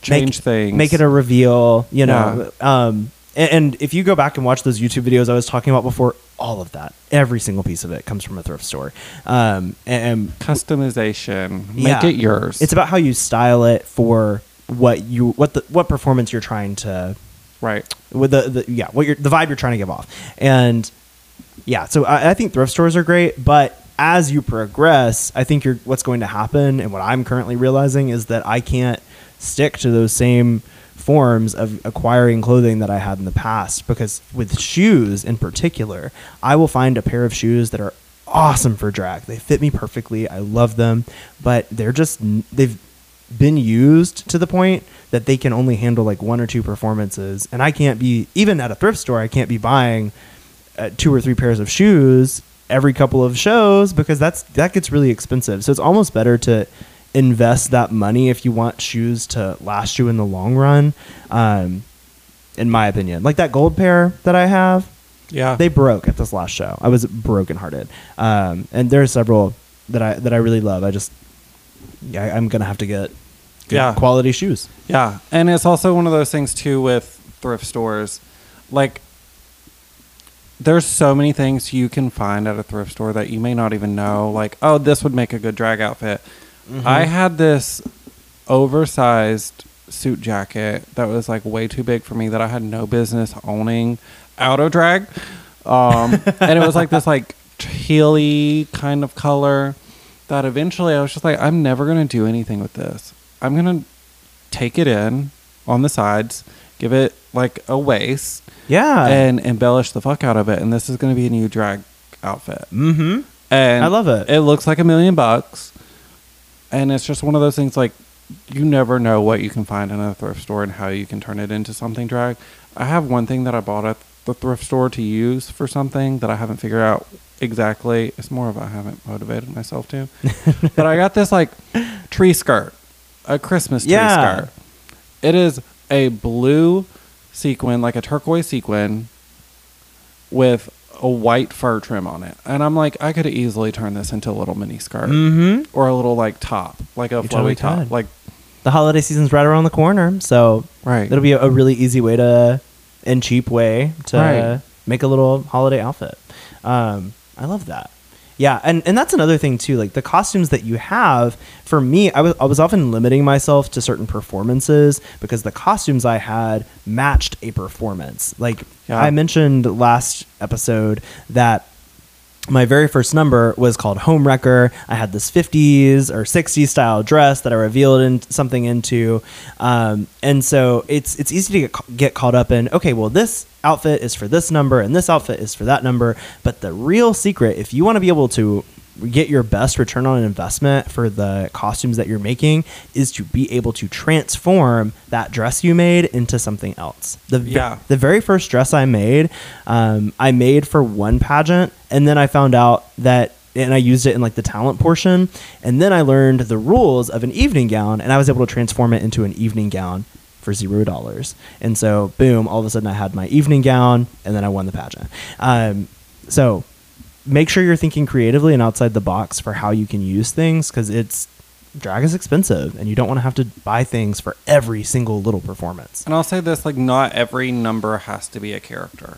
change things. Make it a reveal, you know. Yeah. And if you go back and watch those YouTube videos I was talking about before, all of that, every single piece of it comes from a thrift store. And customization, make it yours. It's about how you style it for what performance you're trying to, right? With the vibe you're trying to give off. And yeah, so I think thrift stores are great, but as you progress, I think what's going to happen, and what I'm currently realizing, is that I can't stick to those same forms of acquiring clothing that I had in the past, because with shoes in particular, I will find a pair of shoes that are awesome for drag. They fit me perfectly. I love them, but they've been used to the point that they can only handle like one or two performances. And I can't be, even at a thrift store, I can't be buying two or three pairs of shoes every couple of shows, because that gets really expensive. So it's almost better to invest that money if you want shoes to last you in the long run, in my opinion. Like that gold pair that I have, they broke at this last show. I was brokenhearted. And there are several that I really love. I just, I'm gonna have to get good quality shoes. Yeah, and it's also one of those things too with thrift stores. Like, there's so many things you can find at a thrift store that you may not even know. Like, oh, this would make a good drag outfit. Mm-hmm. I had this oversized suit jacket that was like way too big for me that I had no business owning out of drag. And it was like this like tealy kind of color that eventually I was just like, I'm never going to do anything with this. I'm going to take it in on the sides, give it like a waist, and embellish the fuck out of it. And this is going to be a new drag outfit. Mm-hmm. And I love it. It looks like $1,000,000. And it's just one of those things, like, you never know what you can find in a thrift store and how you can turn it into something drag. I have one thing that I bought at the thrift store to use for something that I haven't figured out exactly. It's more of I haven't motivated myself to. But I got this, like, tree skirt, a Christmas tree skirt. It is a blue sequin, like a turquoise sequin, with a white fur trim on it. And I'm like, I could easily turn this into a little mini skirt, or a little like top, like a flowy totally top. Could. Like, the holiday season's right around the corner. So it'll be a really easy way to, and cheap way to make a little holiday outfit. I love that. Yeah. And that's another thing too. Like the costumes that you have, for me, I was often limiting myself to certain performances because the costumes I had matched a performance. Like I mentioned last episode that my very first number was called Homewrecker. I had this 50s or 60s style dress that I revealed something into. And so it's easy to get caught up in, okay, well, this outfit is for this number and this outfit is for that number. But the real secret, if you want to be able to get your best return on investment for the costumes that you're making, is to be able to transform that dress you made into something else. The very first dress I made for one pageant, and then I found out that, and I used it in like the talent portion, and then I learned the rules of an evening gown, and I was able to transform it into an evening gown for $0. And so boom, all of a sudden I had my evening gown, and then I won the pageant. So make sure you're thinking creatively and outside the box for how you can use things, because drag is expensive and you don't want to have to buy things for every single little performance. And I'll say this, like, not every number has to be a character.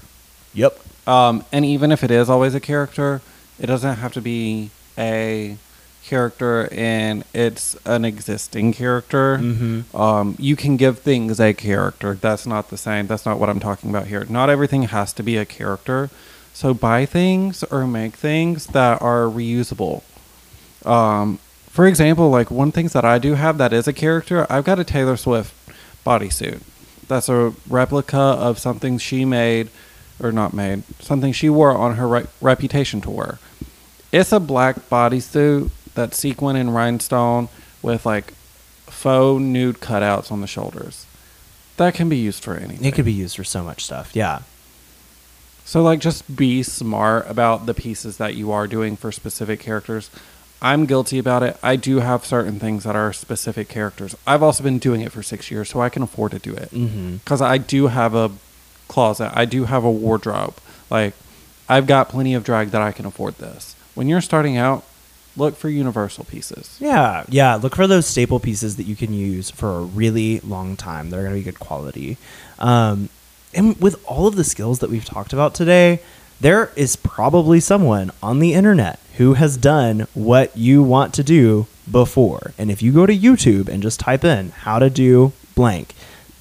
Yep. And even if it is always a character, it doesn't have to be a character and it's an existing character. Mm-hmm. You can give things a character. That's not the same. That's not what I'm talking about here. Not everything has to be a character. So buy things or make things that are reusable. For example, like one thing that I do have that is a character, I've got a Taylor Swift bodysuit. That's a replica of something she made, or not made, something she wore on her Reputation tour. It's a black bodysuit that's sequin and rhinestone with like faux nude cutouts on the shoulders. That can be used for anything. It could be used for so much stuff, yeah. So, like, just be smart about the pieces that you are doing for specific characters. I'm guilty about it. I do have certain things that are specific characters. I've also been doing it for 6 years, so I can afford to do it. Because I do have a closet. I do have a wardrobe. Like, I've got plenty of drag that I can afford this. When you're starting out, look for universal pieces. Yeah, yeah. Look for those staple pieces that you can use for a really long time. They're going to be good quality. And with all of the skills that we've talked about today, there is probably someone on the internet who has done what you want to do before. And if you go to YouTube and just type in how to do blank,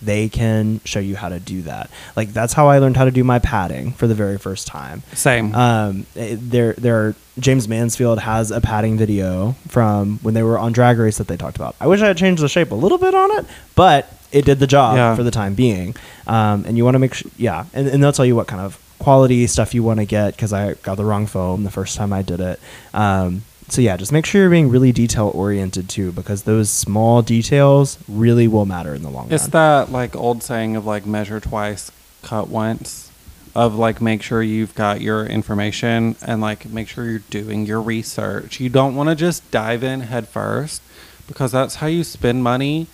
they can show you how to do that. Like, that's how I learned how to do my padding for the very first time. Same. There James Mansfield has a padding video from when they were on Drag Race that they talked about. I wish I had changed the shape a little bit on it, but it did the job for the time being. And you want to make sure, and they'll tell you what kind of quality stuff you want to get, because I got the wrong foam the first time I did it. So yeah, just make sure you're being really detail oriented too, because those small details really will matter in the long run. It's that like old saying of like measure twice, cut once, of like make sure you've got your information and like make sure you're doing your research. You don't want to just dive in head first, because that's how you spend money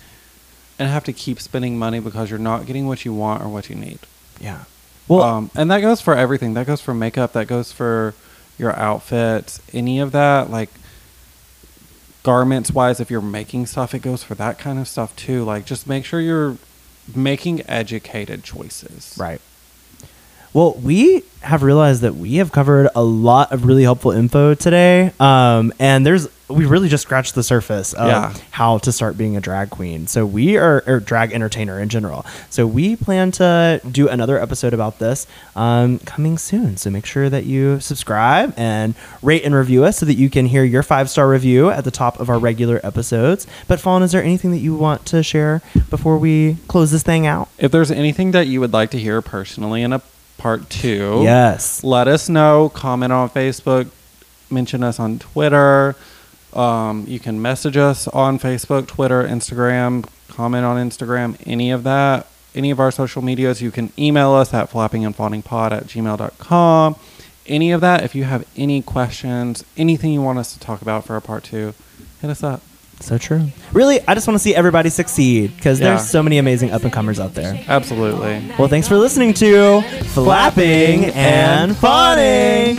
and have to keep spending money because you're not getting what you want or what you need. Yeah. Well, and that goes for everything. That goes for makeup. That goes for your outfits. Any of that, like garments wise, if you're making stuff, it goes for that kind of stuff too. Like, just make sure you're making educated choices. Right. Well, we have realized that we have covered a lot of really helpful info today. And we really just scratched the surface of how to start being a drag queen. So we are, or drag entertainer in general. So we plan to do another episode about this coming soon. So make sure that you subscribe and rate and review us so that you can hear your 5-star review at the top of our regular episodes. But Fawn, is there anything that you want to share before we close this thing out? If there's anything that you would like to hear personally in a Part 2. Yes. Let us know. Comment on Facebook. Mention us on Twitter. You can message us on Facebook, Twitter, Instagram. Comment on Instagram. Any of that. Any of our social medias. You can email us at flappingandfawningpod@gmail.com. Any of that. If you have any questions, anything you want us to talk about for a Part 2, hit us up. So true. Really, I just want to see everybody succeed, because there's so many amazing up-and-comers out there. Absolutely. Well, thanks for listening to Flapping and Fawning.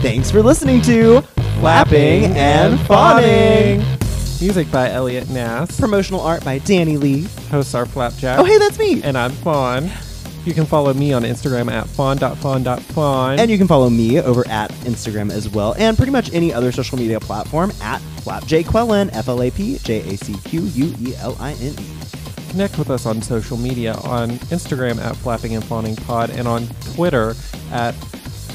Thanks for listening to Flapping and Fawning. Music by Elliot Nass. Promotional art by Danny Lee. Hosts are Flapjack. Oh, hey, that's me. And I'm Fawn. You can follow me on Instagram at fawn.fawn.fawn. And you can follow me over at Instagram as well, and pretty much any other social media platform at FlapJQuellin, FlapJQuelline. Connect with us on social media on Instagram at Flapping and Fawning Pod, and on Twitter at